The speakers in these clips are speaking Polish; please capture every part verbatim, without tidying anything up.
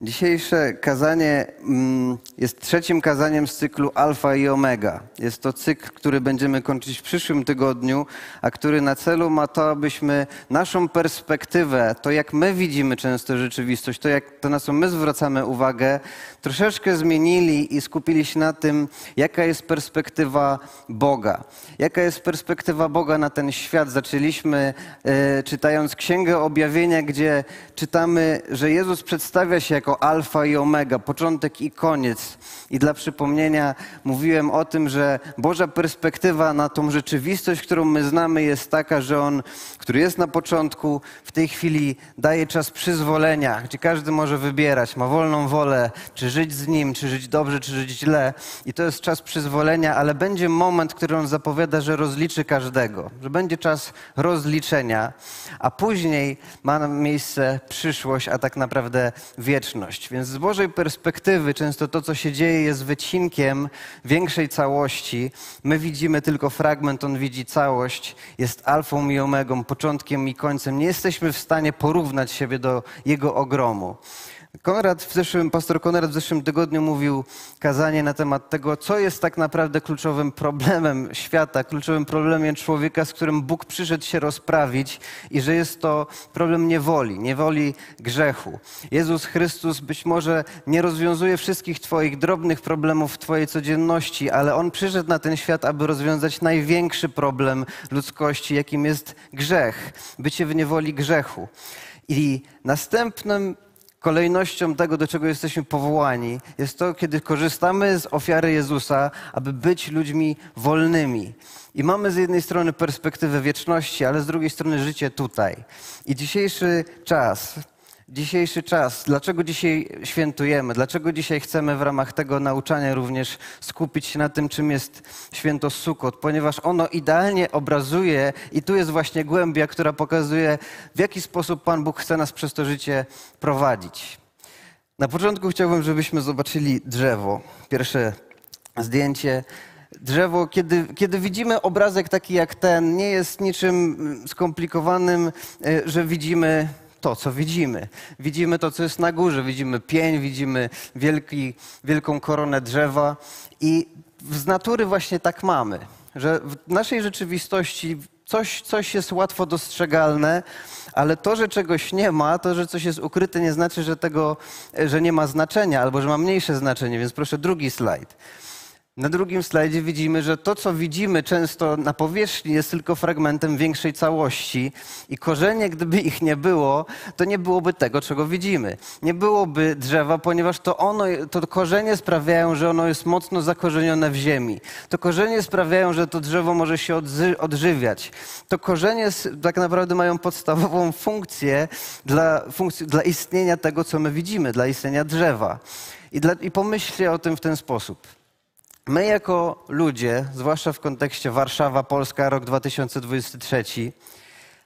Dzisiejsze kazanie jest trzecim kazaniem z cyklu Alfa i Omega. Jest to cykl, który będziemy kończyć w przyszłym tygodniu, a który na celu ma to, abyśmy naszą perspektywę, to jak my widzimy często rzeczywistość, to, jak, to na co my zwracamy uwagę, troszeczkę zmienili i skupili się na tym, jaka jest perspektywa Boga. Jaka jest perspektywa Boga na ten świat. Zaczęliśmy yy, czytając Księgę Objawienia, gdzie czytamy, że Jezus przedstawia się jako jako alfa i omega, początek i koniec. I dla przypomnienia mówiłem o tym, że Boża perspektywa na tą rzeczywistość, którą my znamy, jest taka, że On, który jest na początku, w tej chwili daje czas przyzwolenia, gdzie każdy może wybierać, ma wolną wolę, czy żyć z Nim, czy żyć dobrze, czy żyć źle. I to jest czas przyzwolenia, ale będzie moment, który On zapowiada, że rozliczy każdego, że będzie czas rozliczenia, a później ma miejsce przyszłość, a tak naprawdę wieczność. Więc z Bożej perspektywy często to, co się dzieje, jest wycinkiem większej całości. My widzimy tylko fragment, On widzi całość. Jest alfą i omegą, początkiem i końcem. Nie jesteśmy w stanie porównać siebie do Jego ogromu. Konrad w zeszłym, pastor Konrad w zeszłym tygodniu mówił kazanie na temat tego, co jest tak naprawdę kluczowym problemem świata, kluczowym problemem człowieka, z którym Bóg przyszedł się rozprawić i że jest to problem niewoli, niewoli grzechu. Jezus Chrystus być może nie rozwiązuje wszystkich twoich drobnych problemów w twojej codzienności, ale On przyszedł na ten świat, aby rozwiązać największy problem ludzkości, jakim jest grzech, bycie w niewoli grzechu. I następnym kolejnością tego, do czego jesteśmy powołani, jest to, kiedy korzystamy z ofiary Jezusa, aby być ludźmi wolnymi. I mamy z jednej strony perspektywę wieczności, ale z drugiej strony życie tutaj. I dzisiejszy czas, dzisiejszy czas, dlaczego dzisiaj świętujemy, dlaczego dzisiaj chcemy w ramach tego nauczania również skupić się na tym, czym jest święto Sukkot, ponieważ ono idealnie obrazuje i tu jest właśnie głębia, która pokazuje, w jaki sposób Pan Bóg chce nas przez to życie prowadzić. Na początku chciałbym, żebyśmy zobaczyli drzewo, pierwsze zdjęcie. Drzewo, kiedy, kiedy widzimy obrazek taki jak ten, nie jest niczym skomplikowanym, że widzimy to, co widzimy. Widzimy to, co jest na górze. Widzimy pień, widzimy wielki, wielką koronę drzewa i z natury właśnie tak mamy, że w naszej rzeczywistości coś, coś jest łatwo dostrzegalne, ale to, że czegoś nie ma, to, że coś jest ukryte, nie znaczy, że tego, że nie ma znaczenia albo że ma mniejsze znaczenie, więc proszę drugi slajd. Na drugim slajdzie widzimy, że to, co widzimy często na powierzchni, jest tylko fragmentem większej całości i korzenie, gdyby ich nie było, to nie byłoby tego, czego widzimy. Nie byłoby drzewa, ponieważ to, ono, to korzenie sprawiają, że ono jest mocno zakorzenione w ziemi. To korzenie sprawiają, że to drzewo może się odżywiać. To korzenie tak naprawdę mają podstawową funkcję dla, funkcję, dla istnienia tego, co my widzimy, dla istnienia drzewa. I, dla, i pomyślcie o tym w ten sposób. My jako ludzie, zwłaszcza w kontekście Warszawa, Polska, rok dwa tysiące dwudziesty trzeci,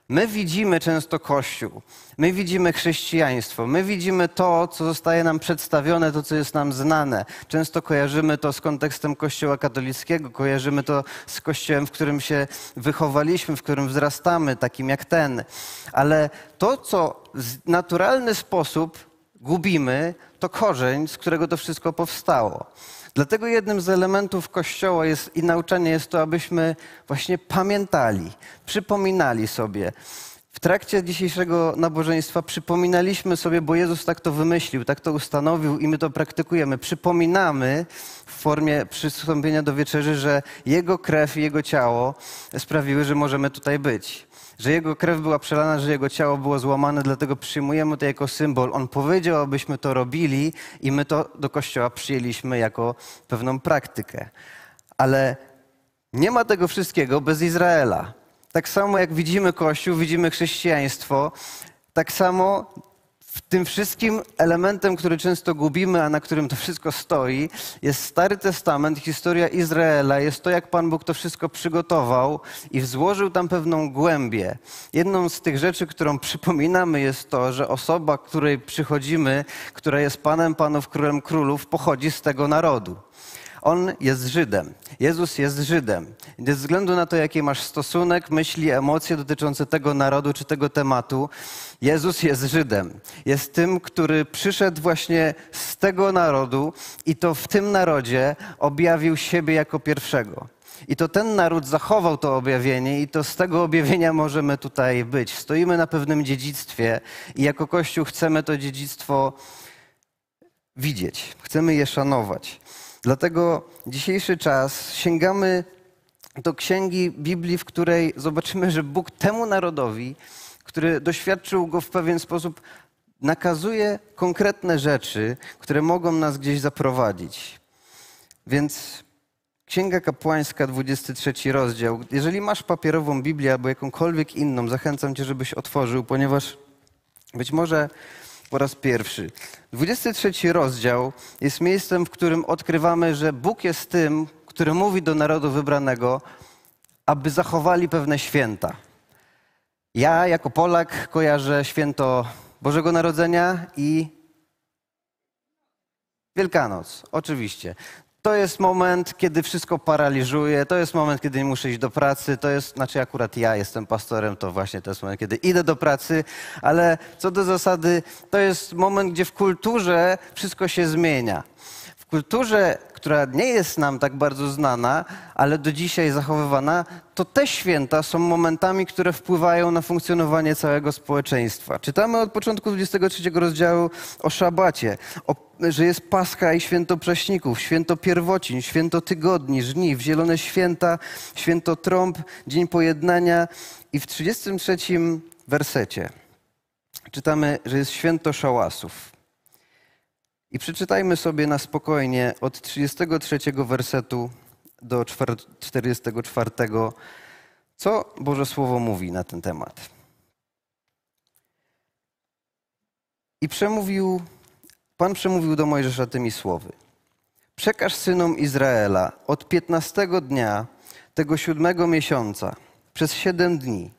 my widzimy często Kościół, my widzimy chrześcijaństwo, my widzimy to, co zostaje nam przedstawione, to, co jest nam znane. Często kojarzymy to z kontekstem Kościoła katolickiego, kojarzymy to z Kościołem, w którym się wychowaliśmy, w którym wzrastamy, takim jak ten. Ale to, co w naturalny sposób gubimy, to korzeń, z którego to wszystko powstało. Dlatego jednym z elementów Kościoła jest, i nauczania jest to, abyśmy właśnie pamiętali, przypominali sobie. W trakcie dzisiejszego nabożeństwa przypominaliśmy sobie, bo Jezus tak to wymyślił, tak to ustanowił i my to praktykujemy. Przypominamy w formie przystąpienia do wieczerzy, że Jego krew i Jego ciało sprawiły, że możemy tutaj być. Że Jego krew była przelana, że Jego ciało było złamane, dlatego przyjmujemy to jako symbol. On powiedział, abyśmy to robili i my to do Kościoła przyjęliśmy jako pewną praktykę. Ale nie ma tego wszystkiego bez Izraela. Tak samo jak widzimy Kościół, widzimy chrześcijaństwo, tak samo w tym wszystkim elementem, który często gubimy, a na którym to wszystko stoi, jest Stary Testament, historia Izraela, jest to, jak Pan Bóg to wszystko przygotował i złożył tam pewną głębię. Jedną z tych rzeczy, którą przypominamy, jest to, że osoba, której przychodzimy, która jest Panem Panów, Królem Królów, pochodzi z tego narodu. On jest Żydem. Jezus jest Żydem. Ze względu na to, jaki masz stosunek, myśli, emocje dotyczące tego narodu czy tego tematu, Jezus jest Żydem. Jest tym, który przyszedł właśnie z tego narodu i to w tym narodzie objawił siebie jako pierwszego. I to ten naród zachował to objawienie i to z tego objawienia możemy tutaj być. Stoimy na pewnym dziedzictwie i jako Kościół chcemy to dziedzictwo widzieć. Chcemy je szanować. Dlatego dzisiejszy czas sięgamy do księgi Biblii, w której zobaczymy, że Bóg temu narodowi, który doświadczył go w pewien sposób, nakazuje konkretne rzeczy, które mogą nas gdzieś zaprowadzić. Więc Księga Kapłańska, dwudziesty trzeci rozdział. Jeżeli masz papierową Biblię albo jakąkolwiek inną, zachęcam cię, żebyś otworzył, ponieważ być może po raz pierwszy. dwudziesty trzeci rozdział jest miejscem, w którym odkrywamy, że Bóg jest tym, który mówi do narodu wybranego, aby zachowali pewne święta. Ja jako Polak kojarzę święto Bożego Narodzenia i Wielkanoc, oczywiście. To jest moment, kiedy wszystko paraliżuje, to jest moment, kiedy nie muszę iść do pracy, to jest, znaczy akurat ja jestem pastorem, to właśnie to jest moment, kiedy idę do pracy, ale co do zasady, to jest moment, gdzie w kulturze wszystko się zmienia. W kulturze, która nie jest nam tak bardzo znana, ale do dzisiaj zachowywana, to te święta są momentami, które wpływają na funkcjonowanie całego społeczeństwa. Czytamy od początku dwudziestego trzeciego rozdziału o szabacie, o, że jest Pascha i Święto Prześników, Święto Pierwocin, Święto Tygodni, Żniw, Zielone Święta, Święto Trąb, Dzień Pojednania i w trzydziestym trzecim wersecie czytamy, że jest Święto Szałasów. I przeczytajmy sobie na spokojnie od trzydziestego trzeciego wersetu do czterdziestego czwartego, co Boże Słowo mówi na ten temat. I przemówił, Pan przemówił do Mojżesza tymi słowy. Przekaż synom Izraela od piętnastego dnia tego siódmego miesiąca przez siedem dni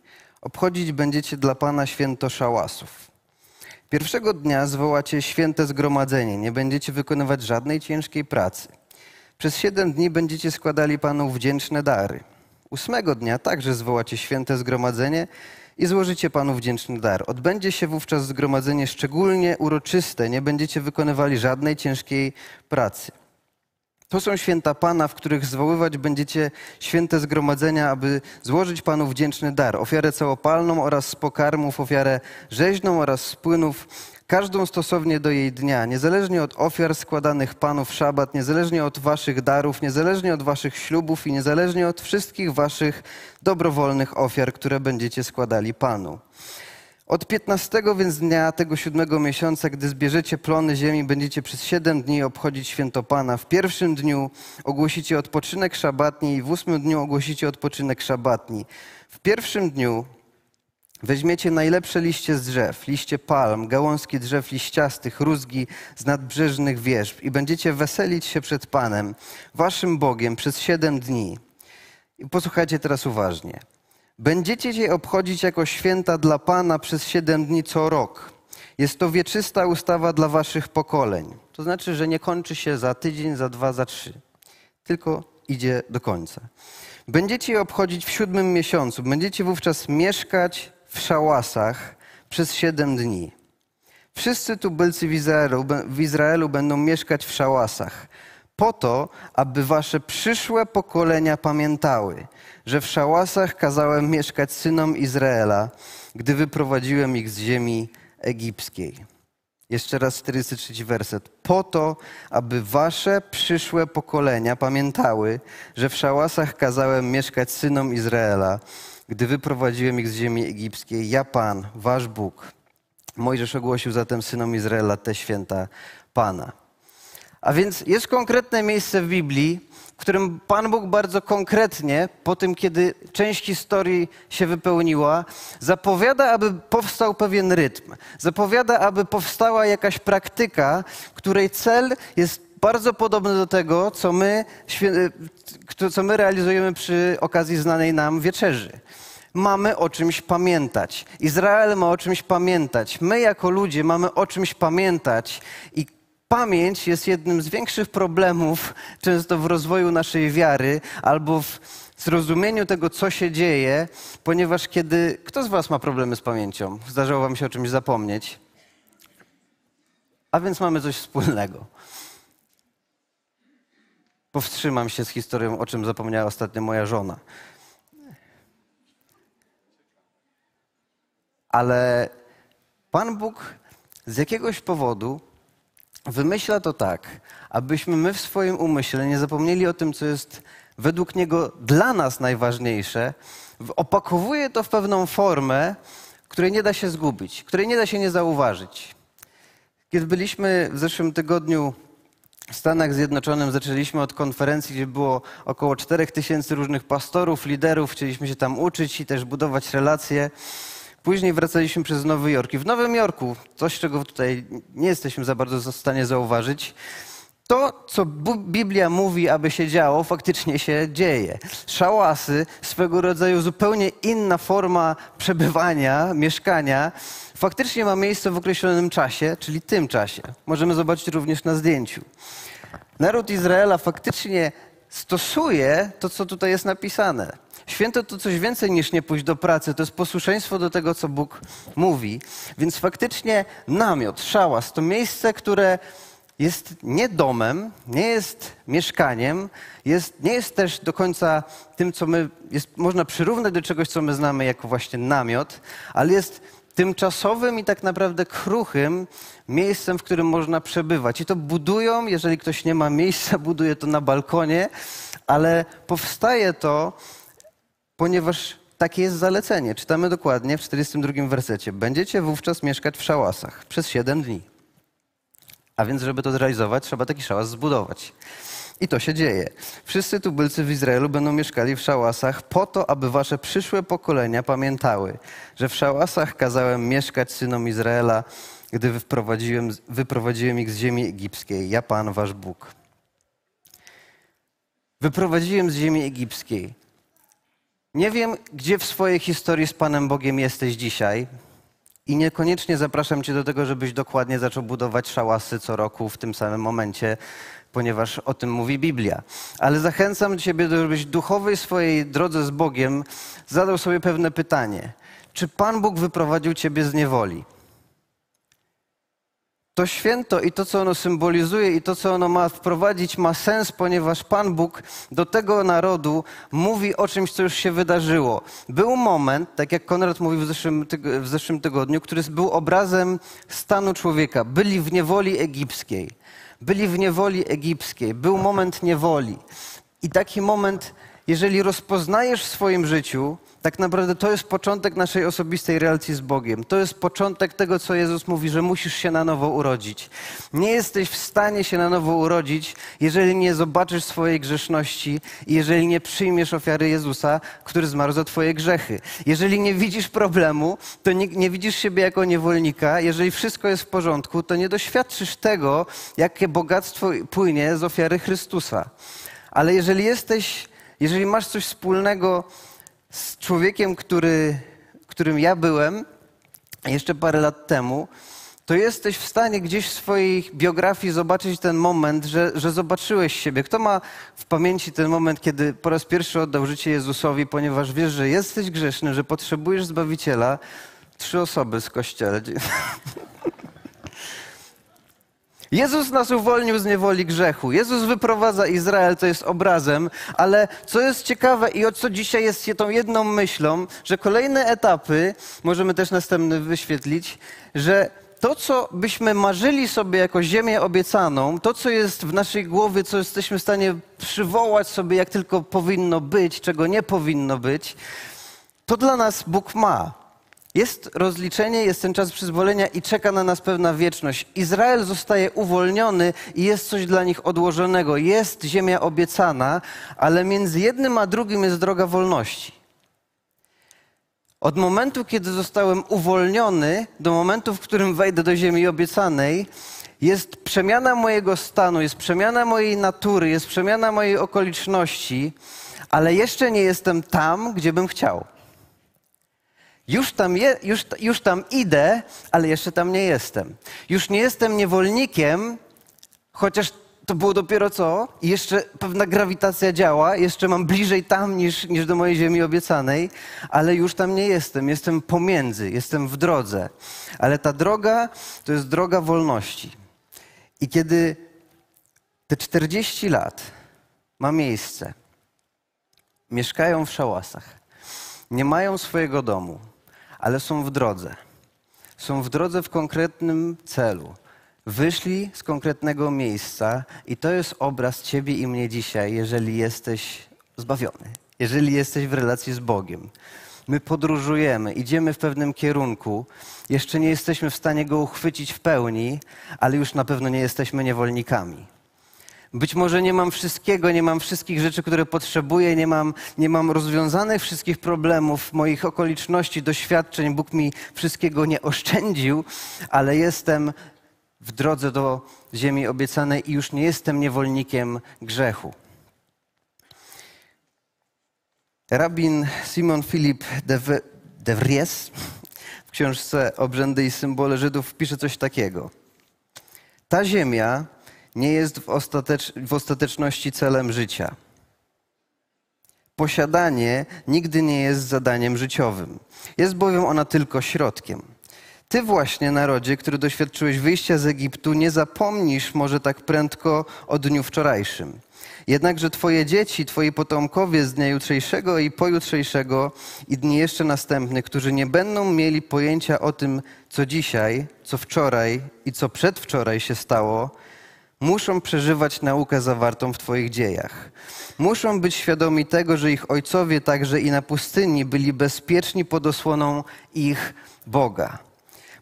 obchodzić będziecie dla Pana święto szałasów. Pierwszego dnia zwołacie święte zgromadzenie, nie będziecie wykonywać żadnej ciężkiej pracy. Przez siedem dni będziecie składali Panu wdzięczne dary. Ósmego dnia także zwołacie święte zgromadzenie i złożycie Panu wdzięczny dar. Odbędzie się wówczas zgromadzenie szczególnie uroczyste, nie będziecie wykonywali żadnej ciężkiej pracy. To są święta Pana, w których zwoływać będziecie święte zgromadzenia, aby złożyć Panu wdzięczny dar, ofiarę całopalną oraz z pokarmów, ofiarę rzeźną oraz z płynów, każdą stosownie do jej dnia, niezależnie od ofiar składanych Panu w szabat, niezależnie od waszych darów, niezależnie od waszych ślubów i niezależnie od wszystkich waszych dobrowolnych ofiar, które będziecie składali Panu. Od piętnastego więc dnia tego siódmego miesiąca, gdy zbierzecie plony ziemi, będziecie przez siedem dni obchodzić święto Pana. W pierwszym dniu ogłosicie odpoczynek szabatni i w ósmym dniu ogłosicie odpoczynek szabatni. W pierwszym dniu weźmiecie najlepsze liście z drzew, liście palm, gałązki drzew liściastych, rózgi z nadbrzeżnych wierzb i będziecie weselić się przed Panem, waszym Bogiem, przez siedem dni. I posłuchajcie teraz uważnie. Będziecie je obchodzić jako święta dla Pana przez siedem dni co rok. Jest to wieczysta ustawa dla waszych pokoleń. To znaczy, że nie kończy się za tydzień, za dwa, za trzy. Tylko idzie do końca. Będziecie je obchodzić w siódmym miesiącu. Będziecie wówczas mieszkać w szałasach przez siedem dni. Wszyscy tubylcy w Izraelu, w Izraelu będą mieszkać w szałasach. Po to, aby wasze przyszłe pokolenia pamiętały, że w szałasach kazałem mieszkać synom Izraela, gdy wyprowadziłem ich z ziemi egipskiej. Jeszcze raz czterdziesty trzeci werset. Po to, aby wasze przyszłe pokolenia pamiętały, że w szałasach kazałem mieszkać synom Izraela, gdy wyprowadziłem ich z ziemi egipskiej. Ja Pan, wasz Bóg. Mojżesz ogłosił zatem synom Izraela te święta Pana. A więc jest konkretne miejsce w Biblii, w którym Pan Bóg bardzo konkretnie, po tym kiedy część historii się wypełniła, zapowiada, aby powstał pewien rytm. Zapowiada, aby powstała jakaś praktyka, której cel jest bardzo podobny do tego, co my, co my realizujemy przy okazji znanej nam wieczerzy. Mamy o czymś pamiętać. Izrael ma o czymś pamiętać. My jako ludzie mamy o czymś pamiętać i Pamięć jest jednym z większych problemów często w rozwoju naszej wiary albo w zrozumieniu tego, co się dzieje, ponieważ kiedy... Kto z was ma problemy z pamięcią? Zdarzało wam się o czymś zapomnieć? A więc mamy coś wspólnego. Powstrzymam się z historią, o czym zapomniała ostatnio moja żona. Ale Pan Bóg z jakiegoś powodu wymyśla to tak, abyśmy my w swoim umyśle nie zapomnieli o tym, co jest według Niego dla nas najważniejsze. Opakowuje to w pewną formę, której nie da się zgubić, której nie da się nie zauważyć. Kiedy byliśmy w zeszłym tygodniu w Stanach Zjednoczonych, zaczęliśmy od konferencji, gdzie było około czterech tysięcy różnych pastorów, liderów. Chcieliśmy się tam uczyć i też budować relacje. Później wracaliśmy przez Nowy Jork. I w Nowym Jorku, coś, czego tutaj nie jesteśmy za bardzo w stanie zauważyć, to, co Biblia mówi, aby się działo, faktycznie się dzieje. Szałasy, swego rodzaju zupełnie inna forma przebywania, mieszkania, faktycznie ma miejsce w określonym czasie, czyli tym czasie. Możemy zobaczyć również na zdjęciu. Naród Izraela faktycznie stosuje to, co tutaj jest napisane. Święto to coś więcej niż nie pójść do pracy, to jest posłuszeństwo do tego, co Bóg mówi. Więc faktycznie namiot, szałas to miejsce, które jest nie domem, nie jest mieszkaniem, jest, nie jest też do końca tym, co my, jest, można przyrównać do czegoś, co my znamy jako właśnie namiot, ale jest tymczasowym i tak naprawdę kruchym miejscem, w którym można przebywać. I to budują, jeżeli ktoś nie ma miejsca, buduje to na balkonie, ale powstaje to, ponieważ takie jest zalecenie. Czytamy dokładnie w czterdziestym drugim wersecie. Będziecie wówczas mieszkać w szałasach przez siedem dni. A więc, żeby to zrealizować, trzeba taki szałas zbudować. I to się dzieje. Wszyscy tubylcy w Izraelu będą mieszkali w szałasach po to, aby wasze przyszłe pokolenia pamiętały, że w szałasach kazałem mieszkać synom Izraela, gdy wyprowadziłem, wyprowadziłem ich z ziemi egipskiej. Ja, Pan, wasz Bóg. Wyprowadziłem z ziemi egipskiej. Nie wiem, gdzie w swojej historii z Panem Bogiem jesteś dzisiaj i niekoniecznie zapraszam cię do tego, żebyś dokładnie zaczął budować szałasy co roku w tym samym momencie, ponieważ o tym mówi Biblia. Ale zachęcam ciebie, żebyś duchowej swojej drodze z Bogiem zadał sobie pewne pytanie. Czy Pan Bóg wyprowadził ciebie z niewoli? To święto i to, co ono symbolizuje i to, co ono ma wprowadzić, ma sens, ponieważ Pan Bóg do tego narodu mówi o czymś, co już się wydarzyło. Był moment, tak jak Konrad mówił w zeszłym, tyg- w zeszłym tygodniu, który był obrazem stanu człowieka. Byli w niewoli egipskiej. Byli w niewoli egipskiej. Był moment niewoli. I taki moment, jeżeli rozpoznajesz w swoim życiu, tak naprawdę to jest początek naszej osobistej relacji z Bogiem. To jest początek tego, co Jezus mówi, że musisz się na nowo urodzić. Nie jesteś w stanie się na nowo urodzić, jeżeli nie zobaczysz swojej grzeszności i jeżeli nie przyjmiesz ofiary Jezusa, który zmarł za twoje grzechy. Jeżeli nie widzisz problemu, to nie, nie widzisz siebie jako niewolnika. Jeżeli wszystko jest w porządku, to nie doświadczysz tego, jakie bogactwo płynie z ofiary Chrystusa. Ale jeżeli jesteś, jeżeli masz coś wspólnego z człowiekiem, który, którym ja byłem jeszcze parę lat temu, to jesteś w stanie gdzieś w swojej biografii zobaczyć ten moment, że, że zobaczyłeś siebie. Kto ma w pamięci ten moment, kiedy po raz pierwszy oddał życie Jezusowi, ponieważ wiesz, że jesteś grzeszny, że potrzebujesz Zbawiciela? Trzy osoby z kościoła. Jezus nas uwolnił z niewoli grzechu. Jezus wyprowadza Izrael, to jest obrazem, ale co jest ciekawe i o co dzisiaj jest tą jedną myślą, że kolejne etapy, możemy też następny wyświetlić, że to, co byśmy marzyli sobie jako ziemię obiecaną, to, co jest w naszej głowie, co jesteśmy w stanie przywołać sobie, jak tylko powinno być, czego nie powinno być, to dla nas Bóg ma. Jest rozliczenie, jest ten czas przyzwolenia i czeka na nas pewna wieczność. Izrael zostaje uwolniony i jest coś dla nich odłożonego. Jest ziemia obiecana, ale między jednym a drugim jest droga wolności. Od momentu, kiedy zostałem uwolniony, do momentu, w którym wejdę do ziemi obiecanej, jest przemiana mojego stanu, jest przemiana mojej natury, jest przemiana mojej okoliczności, ale jeszcze nie jestem tam, gdzie bym chciał. Już tam, je, już, już tam idę, ale jeszcze tam nie jestem. Już nie jestem niewolnikiem, Chociaż to było dopiero co i jeszcze pewna grawitacja działa, jeszcze mam bliżej tam niż, niż do mojej ziemi obiecanej, ale już tam nie jestem, jestem pomiędzy, jestem w drodze. Ale ta droga to jest droga wolności. I kiedy te czterdzieści lat ma miejsce, mieszkają w szałasach, nie mają swojego domu, ale są w drodze. Są w drodze w konkretnym celu. Wyszli z konkretnego miejsca i to jest obraz ciebie i mnie dzisiaj, jeżeli jesteś zbawiony, jeżeli jesteś w relacji z Bogiem. My podróżujemy, idziemy w pewnym kierunku, jeszcze nie jesteśmy w stanie go uchwycić w pełni, ale już na pewno nie jesteśmy niewolnikami. Być może nie mam wszystkiego, nie mam wszystkich rzeczy, które potrzebuję, nie mam, nie mam rozwiązanych wszystkich problemów, moich okoliczności, doświadczeń. Bóg mi wszystkiego nie oszczędził, ale jestem w drodze do ziemi obiecanej i już nie jestem niewolnikiem grzechu. Rabin Simon Philip de Vries w książce Obrzędy i Symbole Żydów pisze coś takiego. Ta ziemia nie jest w, ostatecz w ostateczności celem życia. Posiadanie nigdy nie jest zadaniem życiowym. Jest bowiem ona tylko środkiem. Ty właśnie, narodzie, który doświadczyłeś wyjścia z Egiptu, nie zapomnisz może tak prędko o dniu wczorajszym. Jednakże twoje dzieci, twoi potomkowie z dnia jutrzejszego i pojutrzejszego i dni jeszcze następnych, którzy nie będą mieli pojęcia o tym, co dzisiaj, co wczoraj i co przedwczoraj się stało, muszą przeżywać naukę zawartą w twoich dziejach. Muszą być świadomi tego, że ich ojcowie także i na pustyni byli bezpieczni pod osłoną ich Boga.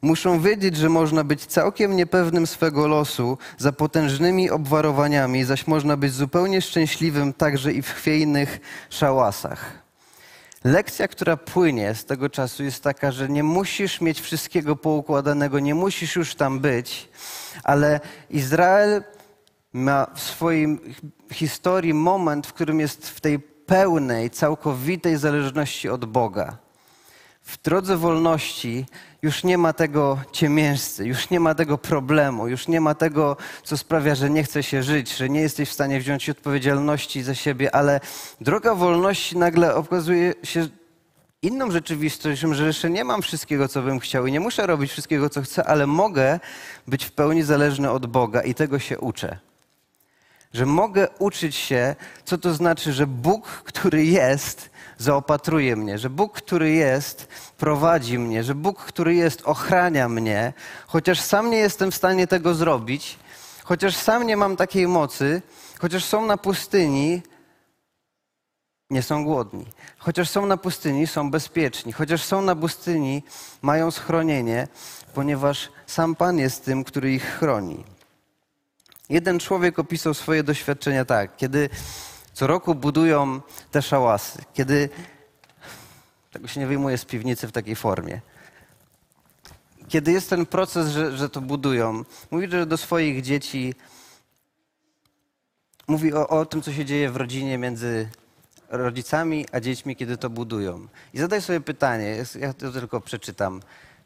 Muszą wiedzieć, że można być całkiem niepewnym swego losu za potężnymi obwarowaniami, zaś można być zupełnie szczęśliwym także i w chwiejnych szałasach. Lekcja, która płynie z tego czasu, jest taka, że nie musisz mieć wszystkiego poukładanego, nie musisz już tam być, ale Izrael ma w swojej historii moment, w którym jest w tej pełnej, całkowitej zależności od Boga. W drodze wolności już nie ma tego ciemiężcy, już nie ma tego problemu, już nie ma tego, co sprawia, że nie chce się żyć, że nie jesteś w stanie wziąć odpowiedzialności za siebie, ale droga wolności nagle okazuje się inną rzeczywistością, że jeszcze nie mam wszystkiego, co bym chciał i nie muszę robić wszystkiego, co chcę, ale mogę być w pełni zależny od Boga i tego się uczę. Że mogę uczyć się, co to znaczy, że Bóg, który jest, zaopatruje mnie, że Bóg, który jest, prowadzi mnie, że Bóg, który jest, ochrania mnie, chociaż sam nie jestem w stanie tego zrobić, chociaż sam nie mam takiej mocy, chociaż są na pustyni, nie są głodni, chociaż są na pustyni, są bezpieczni, chociaż są na pustyni, mają schronienie, ponieważ sam Pan jest tym, który ich chroni. Jeden człowiek opisał swoje doświadczenia tak, kiedy co roku budują te szałasy, kiedy, tego się nie wyjmuje z piwnicy w takiej formie, kiedy jest ten proces, że, że to budują, mówi, że do swoich dzieci, mówi o, o tym, co się dzieje w rodzinie między rodzicami a dziećmi, kiedy to budują. I zadaj sobie pytanie, ja to tylko przeczytam.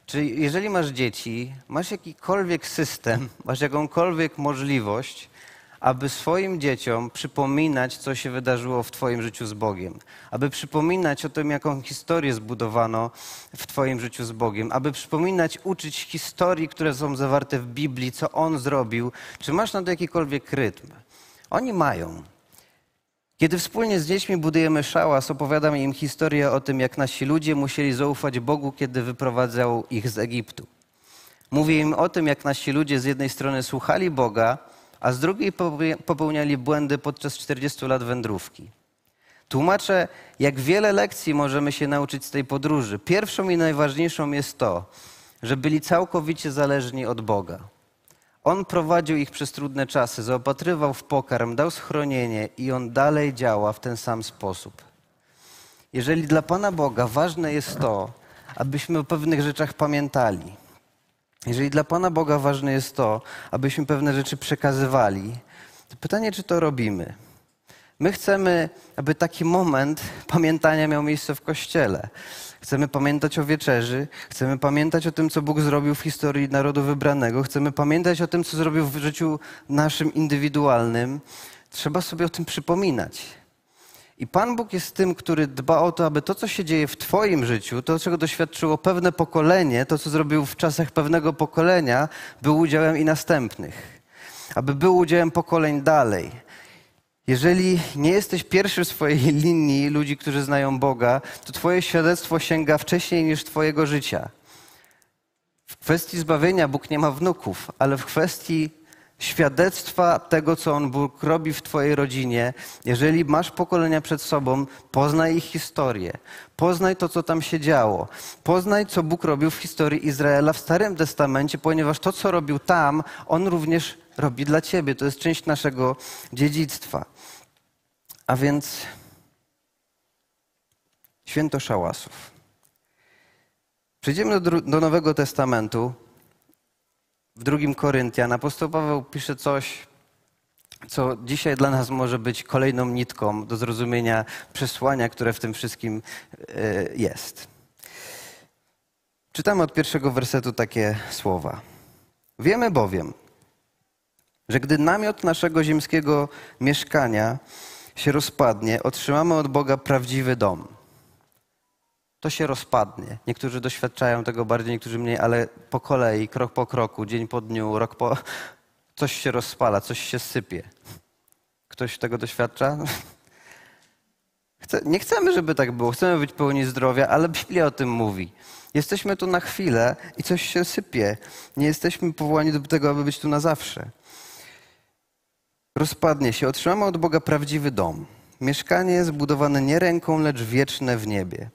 Czy jeżeli masz dzieci, masz jakikolwiek system, masz jakąkolwiek możliwość, aby swoim dzieciom przypominać, co się wydarzyło w twoim życiu z Bogiem. Aby przypominać o tym, jaką historię zbudowano w twoim życiu z Bogiem. Aby przypominać, uczyć historii, które są zawarte w Biblii, co On zrobił. Czy masz na to jakikolwiek rytm? Oni mają. Kiedy wspólnie z dziećmi budujemy szałas, opowiadam im historię o tym, jak nasi ludzie musieli zaufać Bogu, kiedy wyprowadzał ich z Egiptu. Mówię im o tym, jak nasi ludzie z jednej strony słuchali Boga, a z drugiej popełniali błędy podczas czterdziestu lat wędrówki. Tłumaczę, jak wiele lekcji możemy się nauczyć z tej podróży. Pierwszą i najważniejszą jest to, że byli całkowicie zależni od Boga. On prowadził ich przez trudne czasy, zaopatrywał w pokarm, dał schronienie i On dalej działa w ten sam sposób. Jeżeli dla Pana Boga ważne jest to, abyśmy o pewnych rzeczach pamiętali, jeżeli dla Pana Boga ważne jest to, abyśmy pewne rzeczy przekazywali, to pytanie, czy to robimy? My chcemy, aby taki moment pamiętania miał miejsce w Kościele. Chcemy pamiętać o wieczerzy, chcemy pamiętać o tym, co Bóg zrobił w historii narodu wybranego, chcemy pamiętać o tym, co zrobił w życiu naszym indywidualnym. Trzeba sobie o tym przypominać. I Pan Bóg jest tym, który dba o to, aby to, co się dzieje w twoim życiu, to, czego doświadczyło pewne pokolenie, to, co zrobił w czasach pewnego pokolenia, był udziałem i następnych. Aby był udziałem pokoleń dalej. Jeżeli nie jesteś pierwszy w swojej linii ludzi, którzy znają Boga, to twoje świadectwo sięga wcześniej niż twojego życia. W kwestii zbawienia Bóg nie ma wnuków, ale w kwestii świadectwa tego, co On Bóg robi w twojej rodzinie, jeżeli masz pokolenia przed sobą, poznaj ich historię. Poznaj to, co tam się działo. Poznaj, co Bóg robił w historii Izraela w Starym Testamencie, ponieważ to, co robił tam, On również robi dla ciebie. To jest część naszego dziedzictwa. A więc Święto Szałasów. Przejdziemy do, do Nowego Testamentu. W Drugim Koryntian apostoł Paweł pisze coś, co dzisiaj dla nas może być kolejną nitką do zrozumienia przesłania, które w tym wszystkim jest. Czytamy od pierwszego wersetu takie słowa. Wiemy bowiem, że gdy namiot naszego ziemskiego mieszkania się rozpadnie, otrzymamy od Boga prawdziwy dom. To się rozpadnie. Niektórzy doświadczają tego bardziej, niektórzy mniej, ale po kolei, krok po kroku, dzień po dniu, rok po... Coś się rozpala, coś się sypie. Ktoś tego doświadcza? Chce... Nie chcemy, żeby tak było. Chcemy być pełni zdrowia, ale Biblia o tym mówi. Jesteśmy tu na chwilę i coś się sypie. Nie jesteśmy powołani do tego, aby być tu na zawsze. Rozpadnie się. Otrzymamy od Boga prawdziwy dom. Mieszkanie zbudowane nie ręką, lecz wieczne w niebie.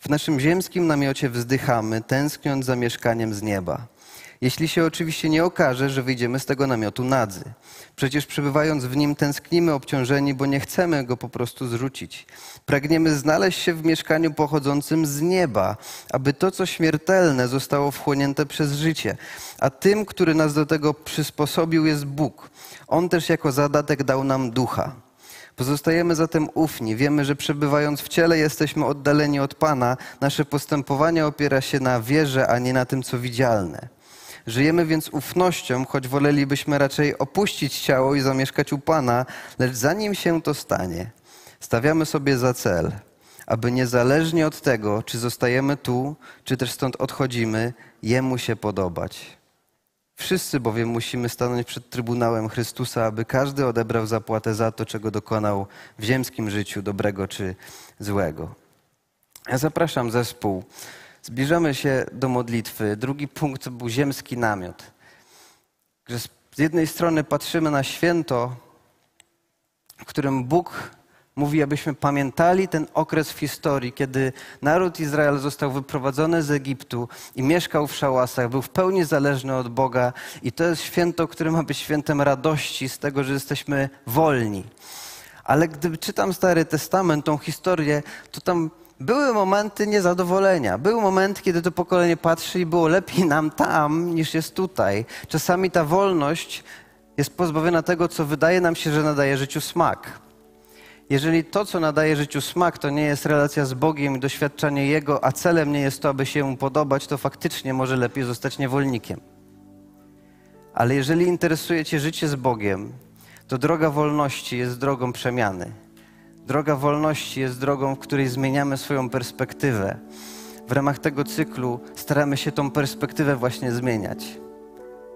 W naszym ziemskim namiocie wzdychamy, tęskniąc za mieszkaniem z nieba. Jeśli się oczywiście nie okaże, że wyjdziemy z tego namiotu nadzy. Przecież przebywając w nim tęsknimy obciążeni, bo nie chcemy go po prostu zrzucić. Pragniemy znaleźć się w mieszkaniu pochodzącym z nieba, aby to, co śmiertelne, zostało wchłonięte przez życie. A tym, który nas do tego przysposobił, jest Bóg. On też jako zadatek dał nam ducha. Pozostajemy zatem ufni, wiemy, że przebywając w ciele jesteśmy oddaleni od Pana, nasze postępowanie opiera się na wierze, a nie na tym, co widzialne. Żyjemy więc ufnością, choć wolelibyśmy raczej opuścić ciało i zamieszkać u Pana, lecz zanim się to stanie, stawiamy sobie za cel, aby niezależnie od tego, czy zostajemy tu, czy też stąd odchodzimy, Jemu się podobać. Wszyscy bowiem musimy stanąć przed Trybunałem Chrystusa, aby każdy odebrał zapłatę za to, czego dokonał w ziemskim życiu, dobrego czy złego. Ja zapraszam zespół. Zbliżamy się do modlitwy. Drugi punkt to był ziemski namiot. Z jednej strony patrzymy na święto, w którym Bóg mówi, abyśmy pamiętali ten okres w historii, kiedy naród Izrael został wyprowadzony z Egiptu i mieszkał w szałasach, był w pełni zależny od Boga. I to jest święto, które ma być świętem radości z tego, że jesteśmy wolni. Ale gdy czytam Stary Testament, tą historię, to tam były momenty niezadowolenia. Były momenty, kiedy to pokolenie patrzy i było lepiej nam tam, niż jest tutaj. Czasami ta wolność jest pozbawiona tego, co wydaje nam się, że nadaje życiu smak. Jeżeli to, co nadaje życiu smak, to nie jest relacja z Bogiem i doświadczanie Jego, a celem nie jest to, aby się Mu podobać, to faktycznie może lepiej zostać niewolnikiem. Ale jeżeli interesuje cię życie z Bogiem, to droga wolności jest drogą przemiany. Droga wolności jest drogą, w której zmieniamy swoją perspektywę. W ramach tego cyklu staramy się tą perspektywę właśnie zmieniać.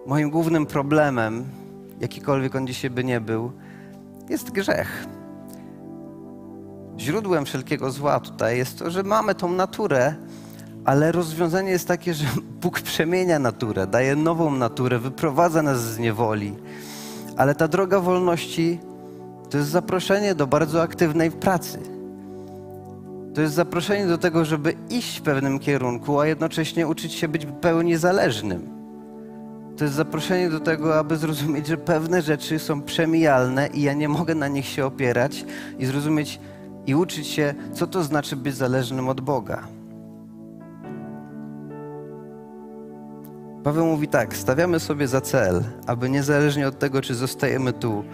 Moim głównym problemem, jakikolwiek on dzisiaj by nie był, jest grzech. Źródłem wszelkiego zła tutaj jest to, że mamy tą naturę, ale rozwiązanie jest takie, że Bóg przemienia naturę, daje nową naturę, wyprowadza nas z niewoli. Ale ta droga wolności to jest zaproszenie do bardzo aktywnej pracy. To jest zaproszenie do tego, żeby iść w pewnym kierunku, a jednocześnie uczyć się być w pełni zależnym. To jest zaproszenie do tego, aby zrozumieć, że pewne rzeczy są przemijalne i ja nie mogę na nich się opierać i zrozumieć, i uczyć się, co to znaczy być zależnym od Boga. Paweł mówi tak, stawiamy sobie za cel, aby niezależnie od tego, czy zostajemy tu,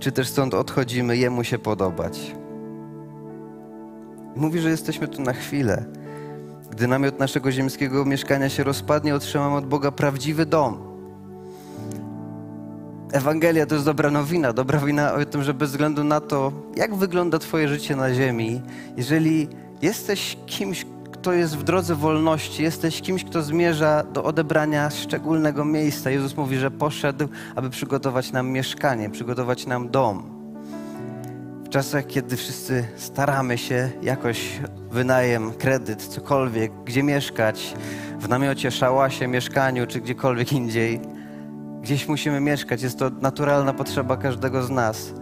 czy też stąd odchodzimy, Jemu się podobać. Mówi, że jesteśmy tu na chwilę. Gdy namiot naszego ziemskiego mieszkania się rozpadnie, otrzymamy od Boga prawdziwy dom. Ewangelia to jest dobra nowina. Dobra nowina o tym, że bez względu na to, jak wygląda twoje życie na ziemi, jeżeli jesteś kimś, kto jest w drodze wolności, jesteś kimś, kto zmierza do odebrania szczególnego miejsca. Jezus mówi, że poszedł, aby przygotować nam mieszkanie, przygotować nam dom. W czasach, kiedy wszyscy staramy się jakoś wynajem, kredyt, cokolwiek, gdzie mieszkać, w namiocie, szałasie, mieszkaniu czy gdziekolwiek indziej, gdzieś musimy mieszkać. Jest to naturalna potrzeba każdego z nas.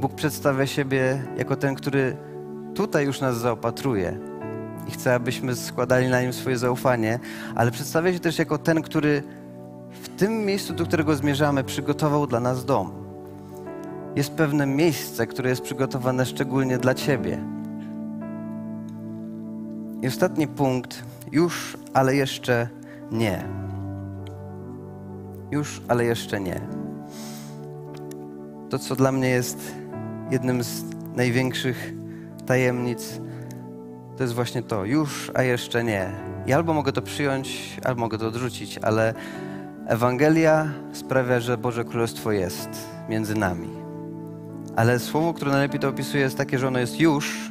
Bóg przedstawia siebie jako ten, który tutaj już nas zaopatruje i chce, abyśmy składali na Nim swoje zaufanie, ale przedstawia się też jako ten, który w tym miejscu, do którego zmierzamy, przygotował dla nas dom. Jest pewne miejsce, które jest przygotowane szczególnie dla Ciebie. I ostatni punkt, już, ale jeszcze nie. Już, ale jeszcze nie. To, co dla mnie jest jednym z największych tajemnic, to jest właśnie to, już, a jeszcze nie. I albo mogę to przyjąć, albo mogę to odrzucić, ale Ewangelia sprawia, że Boże Królestwo jest między nami. Ale słowo, które najlepiej to opisuje, jest takie, że ono jest już,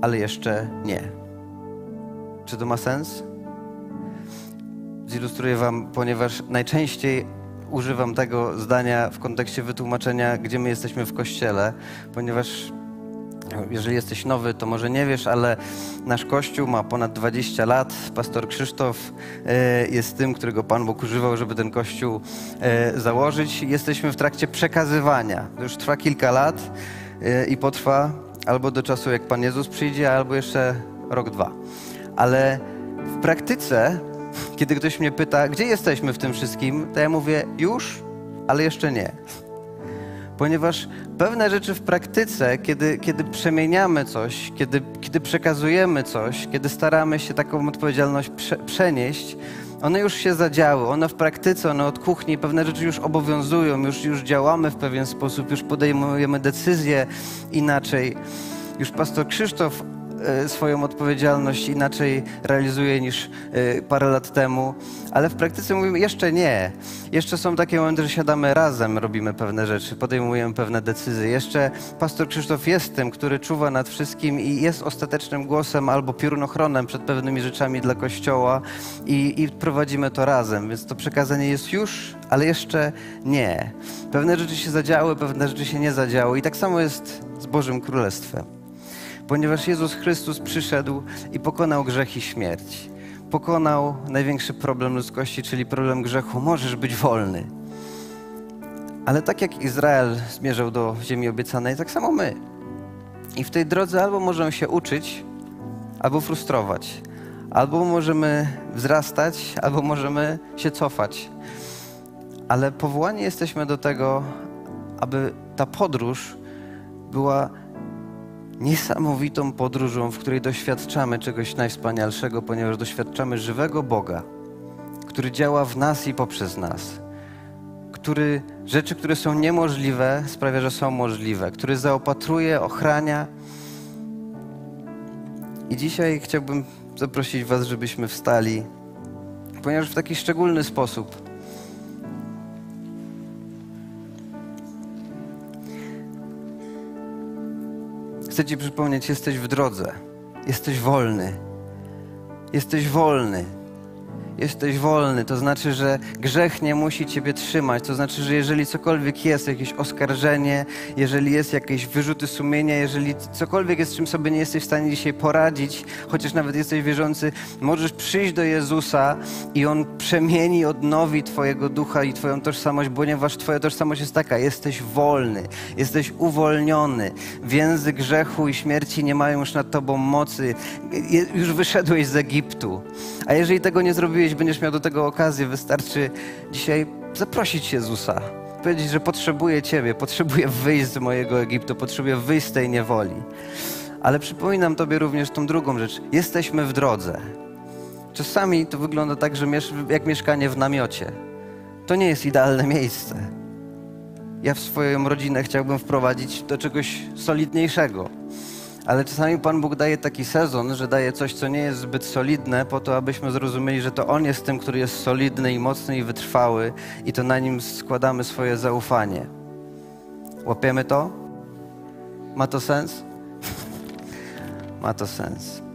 ale jeszcze nie. Czy to ma sens? Zilustruję wam, ponieważ najczęściej używam tego zdania w kontekście wytłumaczenia, gdzie my jesteśmy w Kościele, ponieważ jeżeli jesteś nowy, to może nie wiesz, ale nasz Kościół ma ponad dwadzieścia lat. Pastor Krzysztof jest tym, którego Pan Bóg używał, żeby ten Kościół założyć. Jesteśmy w trakcie przekazywania. To już trwa kilka lat i potrwa albo do czasu, jak Pan Jezus przyjdzie, albo jeszcze rok, dwa. Ale w praktyce, kiedy ktoś mnie pyta, gdzie jesteśmy w tym wszystkim, to ja mówię już, ale jeszcze nie. Ponieważ pewne rzeczy w praktyce, kiedy, kiedy przemieniamy coś, kiedy, kiedy przekazujemy coś, kiedy staramy się taką odpowiedzialność prze, przenieść, one już się zadziały, one w praktyce, one od kuchni, pewne rzeczy już obowiązują, już, już działamy w pewien sposób, już podejmujemy decyzje inaczej. Już pastor Krzysztof swoją odpowiedzialność inaczej realizuje niż parę lat temu, ale w praktyce mówimy jeszcze nie. Jeszcze są takie momenty, że siadamy razem, robimy pewne rzeczy, podejmujemy pewne decyzje. Jeszcze pastor Krzysztof jest tym, który czuwa nad wszystkim i jest ostatecznym głosem albo piorunochronem przed pewnymi rzeczami dla Kościoła i, i prowadzimy to razem. Więc to przekazanie jest już, ale jeszcze nie. Pewne rzeczy się zadziały, pewne rzeczy się nie zadziały i tak samo jest z Bożym Królestwem. Ponieważ Jezus Chrystus przyszedł i pokonał grzech i śmierć. Pokonał największy problem ludzkości, czyli problem grzechu. Możesz być wolny. Ale tak jak Izrael zmierzał do Ziemi Obiecanej, tak samo my. I w tej drodze albo możemy się uczyć, albo frustrować. Albo możemy wzrastać, albo możemy się cofać. Ale powołani jesteśmy do tego, aby ta podróż była niesamowitą podróżą, w której doświadczamy czegoś najwspanialszego, ponieważ doświadczamy żywego Boga, który działa w nas i poprzez nas, który rzeczy, które są niemożliwe, sprawia, że są możliwe, który zaopatruje, ochrania. I dzisiaj chciałbym zaprosić was, żebyśmy wstali, ponieważ w taki szczególny sposób chcę Ci przypomnieć, jesteś w drodze, jesteś wolny, jesteś wolny, jesteś wolny, to znaczy, że grzech nie musi Ciebie trzymać, to znaczy, że jeżeli cokolwiek jest, jakieś oskarżenie, jeżeli jest jakieś wyrzuty sumienia, jeżeli cokolwiek jest, czym sobie nie jesteś w stanie dzisiaj poradzić, chociaż nawet jesteś wierzący, możesz przyjść do Jezusa i On przemieni, odnowi Twojego ducha i Twoją tożsamość, ponieważ Twoja tożsamość jest taka, jesteś wolny, jesteś uwolniony, więzy grzechu i śmierci nie mają już nad Tobą mocy, już wyszedłeś z Egiptu, a jeżeli tego nie zrobiłeś, będziesz miał do tego okazję, wystarczy dzisiaj zaprosić Jezusa, powiedzieć, że potrzebuję Ciebie, potrzebuję wyjść z mojego Egiptu, potrzebuję wyjść z tej niewoli. Ale przypominam Tobie również tą drugą rzecz. Jesteśmy w drodze. Czasami to wygląda tak, że jak mieszkanie w namiocie. To nie jest idealne miejsce. Ja w swoją rodzinę chciałbym wprowadzić do czegoś solidniejszego. Ale czasami Pan Bóg daje taki sezon, że daje coś, co nie jest zbyt solidne, po to, abyśmy zrozumieli, że to On jest tym, który jest solidny i mocny i wytrwały i to na Nim składamy swoje zaufanie. Łapiemy to? Ma to sens? Ma to sens.